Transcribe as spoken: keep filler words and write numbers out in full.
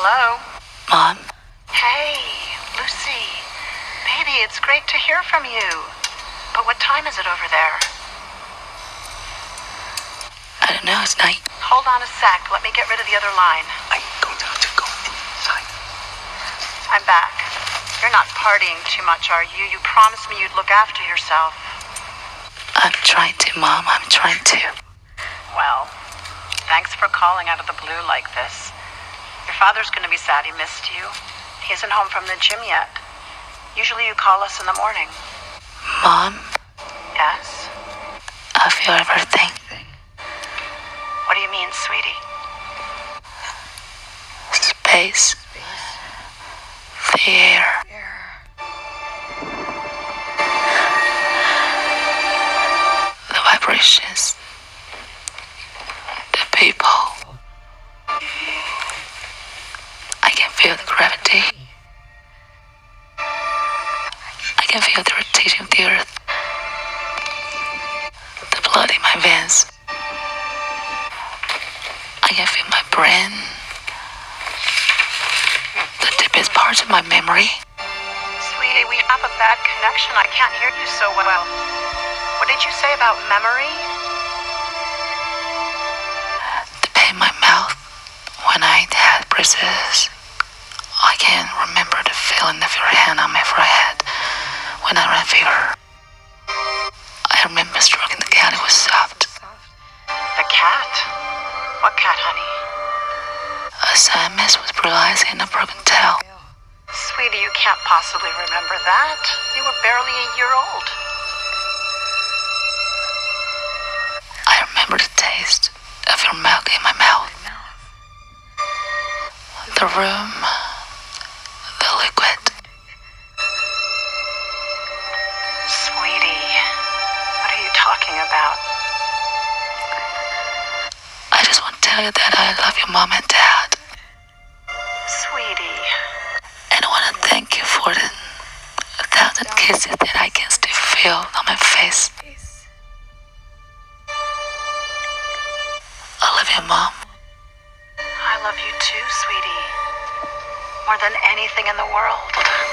Hello? Mom? Hey, Lucy. Baby, it's great to hear from you. But what time is it over there? I don't know, it's night. Hold on a sec. Let me get rid of the other line. I'm going to have to go inside. I'm back. You're not partying too much, are you? You promised me you'd look after yourself. I'm trying to, Mom. I'm trying to. Well, thanks for calling out of the blue like this. Your father's going to be sad he missed you. He isn't home from the gym yet. Usually you call us in the morning. Mom? Yes? I feel everything. What do you mean, sweetie? Space. The air. The vibrations. The people. I can feel the gravity. I can feel the rotation of the earth. The blood in my veins. I can feel my brain, the deepest part of my memory. Sweetie, we have a bad connection. I can't hear you so well. What did you say about memory? The pain in my mouth when I had bruises. I can remember the feeling of your hand on my forehead when I ran fever. I remember stroking the cat. It was soft. The cat? What cat, honey? A Siamese with brulies and a broken tail. Sweetie, you can't possibly remember that. You were barely a year old. I remember the taste of your milk in my mouth. The room, the liquid. Sweetie, what are you talking about? I just want to tell you that I love your mom and dad. Sweetie. And I want to thank you for the thousand kisses that I can still feel on my face. I love you, Mom. I love you too, sweetie. More than anything in the world.